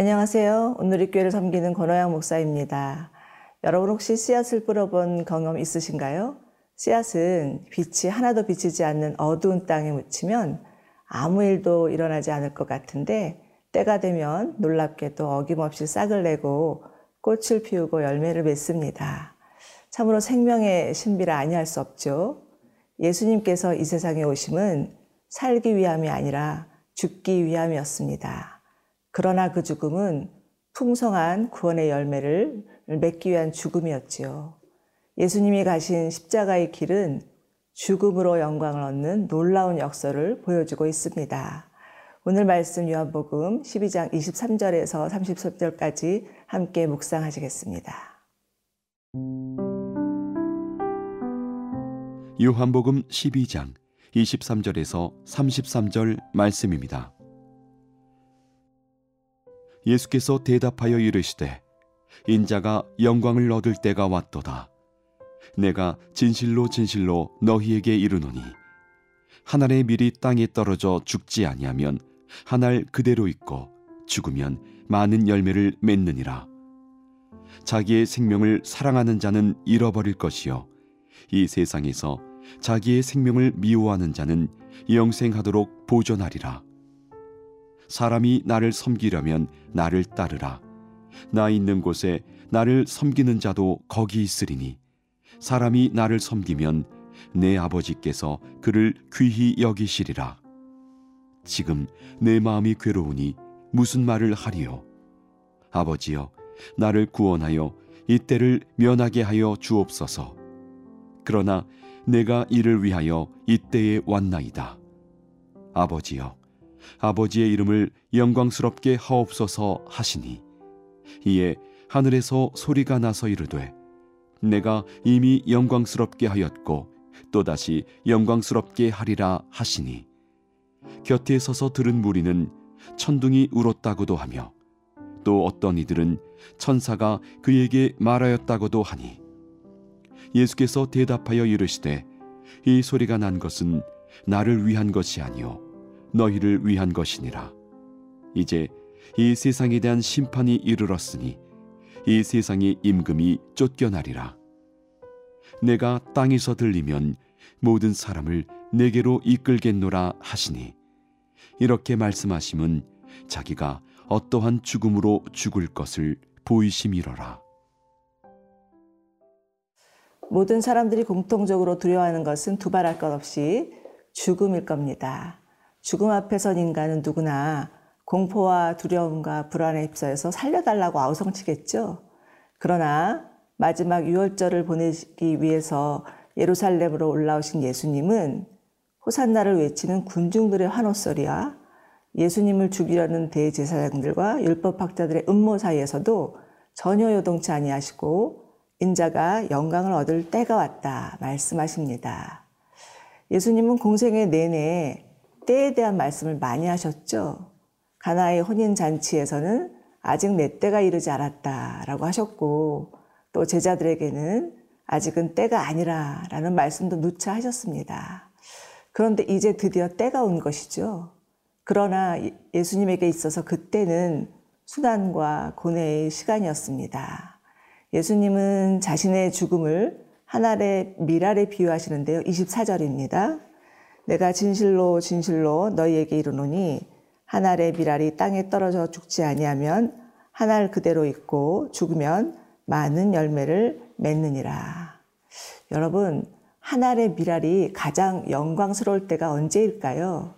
안녕하세요. 온누리 교회를 섬기는 권호영 목사입니다. 여러분 혹시 씨앗을 뿌려본 경험 있으신가요? 씨앗은 빛이 하나도 비치지 않는 어두운 땅에 묻히면 아무 일도 일어나지 않을 것 같은데 때가 되면 놀랍게도 어김없이 싹을 내고 꽃을 피우고 열매를 맺습니다. 참으로 생명의 신비라 아니할 수 없죠. 예수님께서 이 세상에 오심은 살기 위함이 아니라 죽기 위함이었습니다. 그러나 그 죽음은 풍성한 구원의 열매를 맺기 위한 죽음이었지요. 예수님이 가신 십자가의 길은 죽음으로 영광을 얻는 놀라운 역사를 보여주고 있습니다. 오늘 말씀 요한복음 12장 23절에서 33절까지 함께 묵상하시겠습니다. 요한복음 12장 23절에서 33절 말씀입니다. 예수께서 대답하여 이르시되 인자가 영광을 얻을 때가 왔도다. 내가 진실로 진실로 너희에게 이르노니 한 알의 밀이 땅에 떨어져 죽지 아니하면 한 알 그대로 있고 죽으면 많은 열매를 맺느니라. 자기의 생명을 사랑하는 자는 잃어버릴 것이요 이 세상에서 자기의 생명을 미워하는 자는 영생하도록 보존하리라. 사람이 나를 섬기려면 나를 따르라. 나 있는 곳에 나를 섬기는 자도 거기 있으리니 사람이 나를 섬기면 내 아버지께서 그를 귀히 여기시리라. 지금 내 마음이 괴로우니 무슨 말을 하리요? 아버지여, 나를 구원하여 이때를 면하게 하여 주옵소서. 그러나 내가 이를 위하여 이때에 왔나이다. 아버지여, 아버지의 이름을 영광스럽게 하옵소서 하시니 이에 하늘에서 소리가 나서 이르되 내가 이미 영광스럽게 하였고 또다시 영광스럽게 하리라 하시니 곁에 서서 들은 무리는 천둥이 울었다고도 하며 또 어떤 이들은 천사가 그에게 말하였다고도 하니 예수께서 대답하여 이르시되 이 소리가 난 것은 나를 위한 것이 아니요 너희를 위한 것이니라. 이제 이 세상에 대한 심판이 이르렀으니 이 세상의 임금이 쫓겨나리라. 내가 땅에서 들리면 모든 사람을 내게로 이끌겠노라 하시니 이렇게 말씀하심은 자기가 어떠한 죽음으로 죽을 것을 보이심이로라. 모든 사람들이 공통적으로 두려워하는 것은 두말할 것 없이 죽음일 겁니다. 죽음 앞에 선 인간은 누구나 공포와 두려움과 불안에 휩싸여서 살려달라고 아우성치겠죠. 그러나 마지막 유월절을 보내기 위해서 예루살렘으로 올라오신 예수님은 호산나를 외치는 군중들의 환호소리와 예수님을 죽이려는 대제사장들과 율법학자들의 음모 사이에서도 전혀 요동치 아니하시고 인자가 영광을 얻을 때가 왔다 말씀하십니다. 예수님은 공생의 내내 때에 대한 말씀을 많이 하셨죠. 가나의 혼인잔치에서는 아직 내 때가 이르지 않았다라고 하셨고 또 제자들에게는 아직은 때가 아니라라는 말씀도 누차 하셨습니다. 그런데 이제 드디어 때가 온 것이죠. 그러나 예수님에게 있어서 그때는 순환과 고뇌의 시간이었습니다. 예수님은 자신의 죽음을 한 알의 밀알에 비유하시는데요. 24절입니다. 내가 진실로 진실로 너희에게 이르노니 한 알의 밀알이 땅에 떨어져 죽지 아니하면 한 알 그대로 있고 죽으면 많은 열매를 맺느니라. 여러분, 한 알의 밀알이 가장 영광스러울 때가 언제일까요?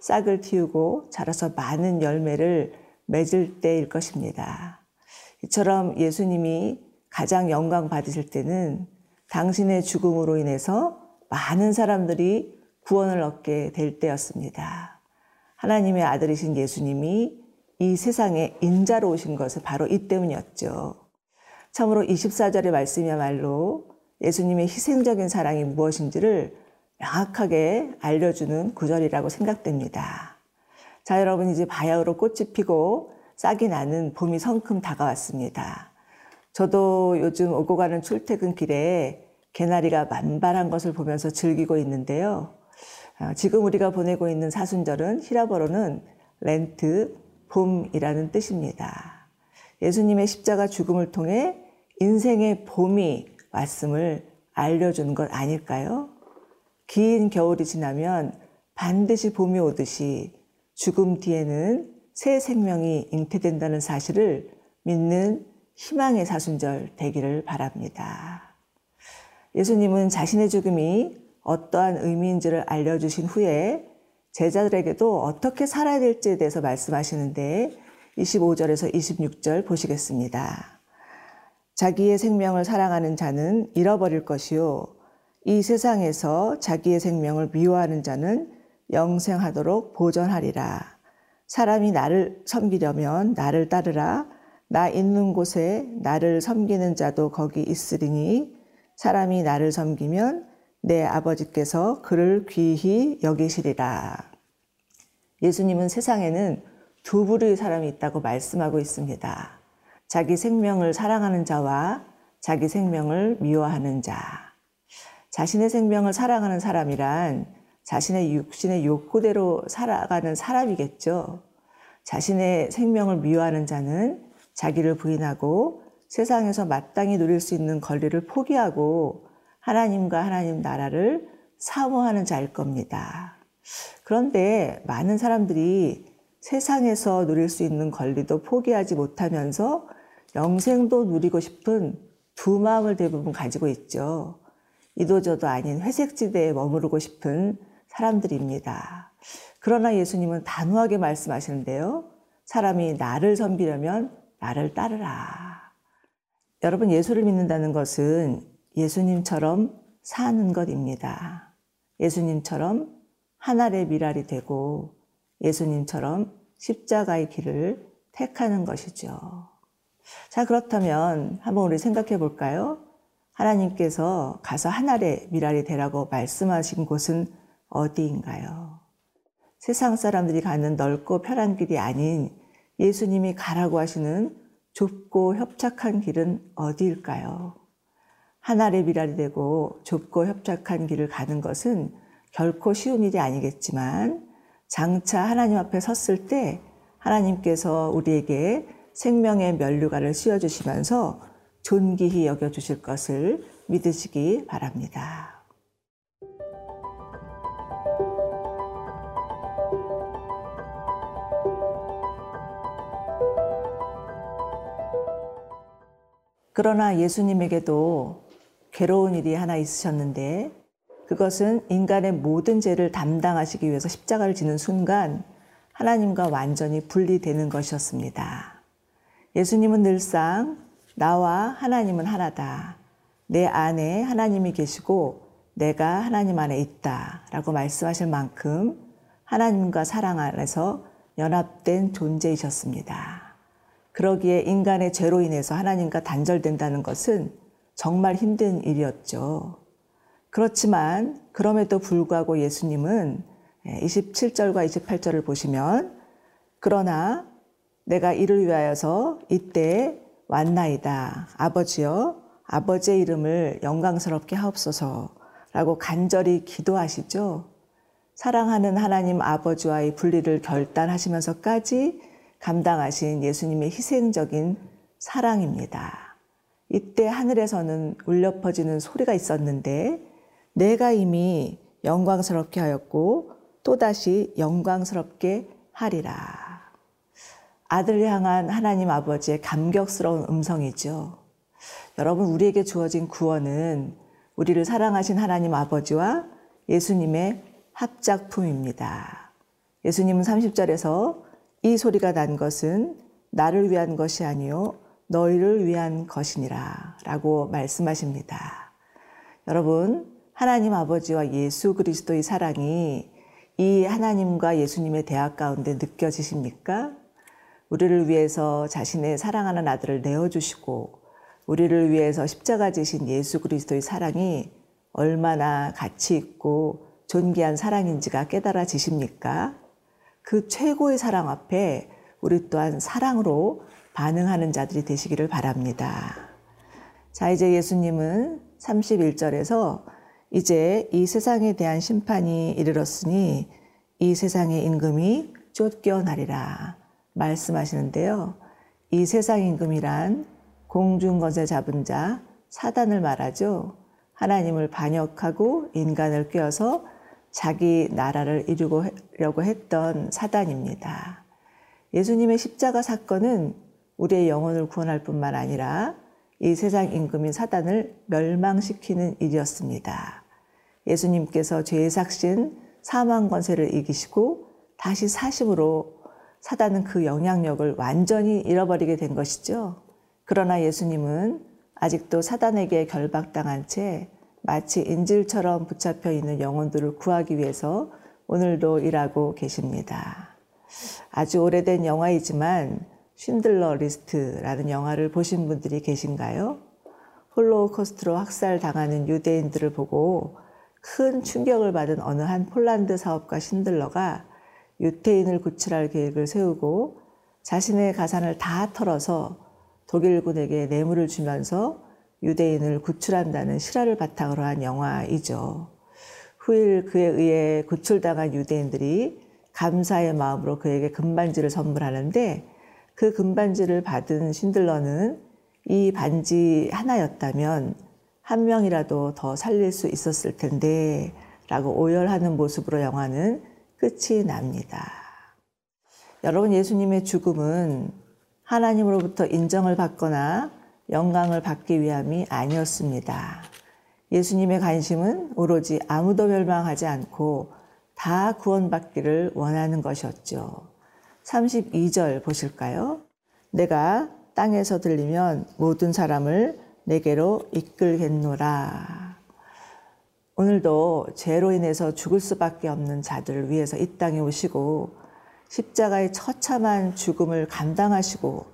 싹을 틔우고 자라서 많은 열매를 맺을 때일 것입니다. 이처럼 예수님이 가장 영광 받으실 때는 당신의 죽음으로 인해서 많은 사람들이 구원을 얻게 될 때였습니다. 하나님의 아들이신 예수님이 이 세상에 인자로 오신 것은 바로 이 때문이었죠. 참으로 24절의 말씀이야말로 예수님의 희생적인 사랑이 무엇인지를 명확하게 알려주는 구절이라고 생각됩니다. 자, 여러분, 이제 바야흐로 꽃이 피고 싹이 나는 봄이 성큼 다가왔습니다. 저도 요즘 오고 가는 출퇴근 길에 개나리가 만발한 것을 보면서 즐기고 있는데요. 지금 우리가 보내고 있는 사순절은 히라버로는 렌트, 봄이라는 뜻입니다. 예수님의 십자가 죽음을 통해 인생의 봄이 왔음을 알려주는 것 아닐까요? 긴 겨울이 지나면 반드시 봄이 오듯이 죽음 뒤에는 새 생명이 잉태된다는 사실을 믿는 희망의 사순절 되기를 바랍니다. 예수님은 자신의 죽음이 어떠한 의미인지를 알려주신 후에 제자들에게도 어떻게 살아야 될지에 대해서 말씀하시는데 25절에서 26절 보시겠습니다. 자기의 생명을 사랑하는 자는 잃어버릴 것이요 이 세상에서 자기의 생명을 미워하는 자는 영생하도록 보전하리라. 사람이 나를 섬기려면 나를 따르라. 나 있는 곳에 나를 섬기는 자도 거기 있으리니 사람이 나를 섬기면 내 아버지께서 그를 귀히 여기시리라. 예수님은 세상에는 두 부류의 사람이 있다고 말씀하고 있습니다. 자기 생명을 사랑하는 자와 자기 생명을 미워하는 자. 자신의 생명을 사랑하는 사람이란 자신의 육신의 욕구대로 살아가는 사람이겠죠. 자신의 생명을 미워하는 자는 자기를 부인하고 세상에서 마땅히 누릴 수 있는 권리를 포기하고 하나님과 하나님 나라를 사모하는 자일 겁니다. 그런데 많은 사람들이 세상에서 누릴 수 있는 권리도 포기하지 못하면서 영생도 누리고 싶은 두 마음을 대부분 가지고 있죠. 이도저도 아닌 회색지대에 머무르고 싶은 사람들입니다. 그러나 예수님은 단호하게 말씀하시는데요. 사람이 나를 섬기려면 나를 따르라. 여러분, 예수를 믿는다는 것은 예수님처럼 사는 것입니다. 예수님처럼 하늘의 미랄이 되고 예수님처럼 십자가의 길을 택하는 것이죠. 자, 그렇다면 한번 우리 생각해 볼까요? 하나님께서 가서 하늘의 미랄이 되라고 말씀하신 곳은 어디인가요? 세상 사람들이 가는 넓고 편한 길이 아닌 예수님이 가라고 하시는 좁고 협착한 길은 어디일까요? 하늘의 미랄이 되고 좁고 협착한 길을 가는 것은 결코 쉬운 일이 아니겠지만 장차 하나님 앞에 섰을 때 하나님께서 우리에게 생명의 면류관을 씌워주시면서 존귀히 여겨주실 것을 믿으시기 바랍니다. 그러나 예수님에게도 괴로운 일이 하나 있으셨는데 그것은 인간의 모든 죄를 담당하시기 위해서 십자가를 지는 순간 하나님과 완전히 분리되는 것이었습니다. 예수님은 늘상 나와 하나님은 하나다. 내 안에 하나님이 계시고 내가 하나님 안에 있다 라고 말씀하실 만큼 하나님과 사랑 안에서 연합된 존재이셨습니다. 그러기에 인간의 죄로 인해서 하나님과 단절된다는 것은 정말 힘든 일이었죠. 그렇지만 그럼에도 불구하고 예수님은 27절과 28절을 보시면 그러나 내가 이를 위하여서 이때에 왔나이다. 아버지여, 아버지의 이름을 영광스럽게 하옵소서 라고 간절히 기도하시죠. 사랑하는 하나님 아버지와의 분리를 결단하시면서까지 감당하신 예수님의 희생적인 사랑입니다. 이때 하늘에서는 울려 퍼지는 소리가 있었는데 내가 이미 영광스럽게 하였고 또다시 영광스럽게 하리라. 아들을 향한 하나님 아버지의 감격스러운 음성이죠. 여러분, 우리에게 주어진 구원은 우리를 사랑하신 하나님 아버지와 예수님의 합작품입니다. 예수님은 30절에서 이 소리가 난 것은 나를 위한 것이 아니요 너희를 위한 것이니라 라고 말씀하십니다. 여러분, 하나님 아버지와 예수 그리스도의 사랑이 이 하나님과 예수님의 대화 가운데 느껴지십니까? 우리를 위해서 자신의 사랑하는 아들을 내어주시고 우리를 위해서 십자가 지신 예수 그리스도의 사랑이 얼마나 가치 있고 존귀한 사랑인지가 깨달아지십니까? 그 최고의 사랑 앞에 우리 또한 사랑으로 반응하는 자들이 되시기를 바랍니다. 자, 이제 예수님은 31절에서 이제 이 세상에 대한 심판이 이르렀으니 이 세상의 임금이 쫓겨나리라. 말씀하시는데요. 이 세상 임금이란 공중권세 잡은 자 사단을 말하죠. 하나님을 반역하고 인간을 꾀어서 자기 나라를 이루려고 했던 사단입니다. 예수님의 십자가 사건은 우리의 영혼을 구원할 뿐만 아니라 이 세상 임금인 사단을 멸망시키는 일이었습니다. 예수님께서 죄의 삭신 사망 권세를 이기시고 다시 사심으로 사단은 그 영향력을 완전히 잃어버리게 된 것이죠. 그러나 예수님은 아직도 사단에게 결박당한 채 마치 인질처럼 붙잡혀 있는 영혼들을 구하기 위해서 오늘도 일하고 계십니다. 아주 오래된 영화이지만 쉰들러 리스트라는 영화를 보신 분들이 계신가요? 홀로코스트로 학살당하는 유대인들을 보고 큰 충격을 받은 어느 한 폴란드 사업가 쉰들러가 유태인을 구출할 계획을 세우고 자신의 가산을 다 털어서 독일군에게 뇌물을 주면서 유대인을 구출한다는 실화를 바탕으로 한 영화이죠. 후일 그에 의해 구출당한 유대인들이 감사의 마음으로 그에게 금반지를 선물하는데 그 금반지를 받은 쉰들러는 이 반지 하나였다면 한 명이라도 더 살릴 수 있었을 텐데 라고 오열하는 모습으로 영화는 끝이 납니다. 여러분, 예수님의 죽음은 하나님으로부터 인정을 받거나 영광을 받기 위함이 아니었습니다. 예수님의 관심은 오로지 아무도 멸망하지 않고 다 구원받기를 원하는 것이었죠. 32절 보실까요? 내가 땅에서 들리면 모든 사람을 내게로 이끌겠노라. 오늘도 죄로 인해서 죽을 수밖에 없는 자들을 위해서 이 땅에 오시고 십자가의 처참한 죽음을 감당하시고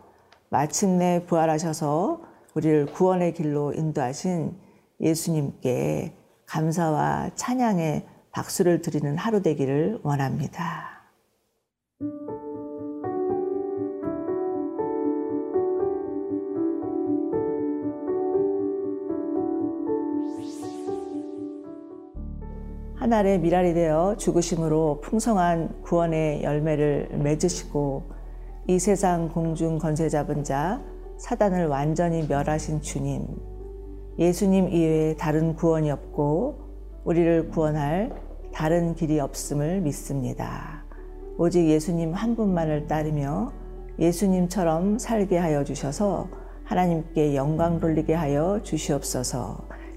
마침내 부활하셔서 우리를 구원의 길로 인도하신 예수님께 감사와 찬양의 박수를 드리는 하루 되기를 원합니다. 한 알의 밀알이 되어 죽으심으로 풍성한 구원의 열매를 맺으시고 이 세상 공중 권세 잡은 자 사단을 완전히 멸하신 주님, 예수님 이외에 다른 구원이 없고 우리를 구원할 다른 길이 없음을 믿습니다. 오직 예수님 한 분만을 따르며 예수님처럼 살게 하여 주셔서 하나님께 영광 돌리게 하여 주시옵소서.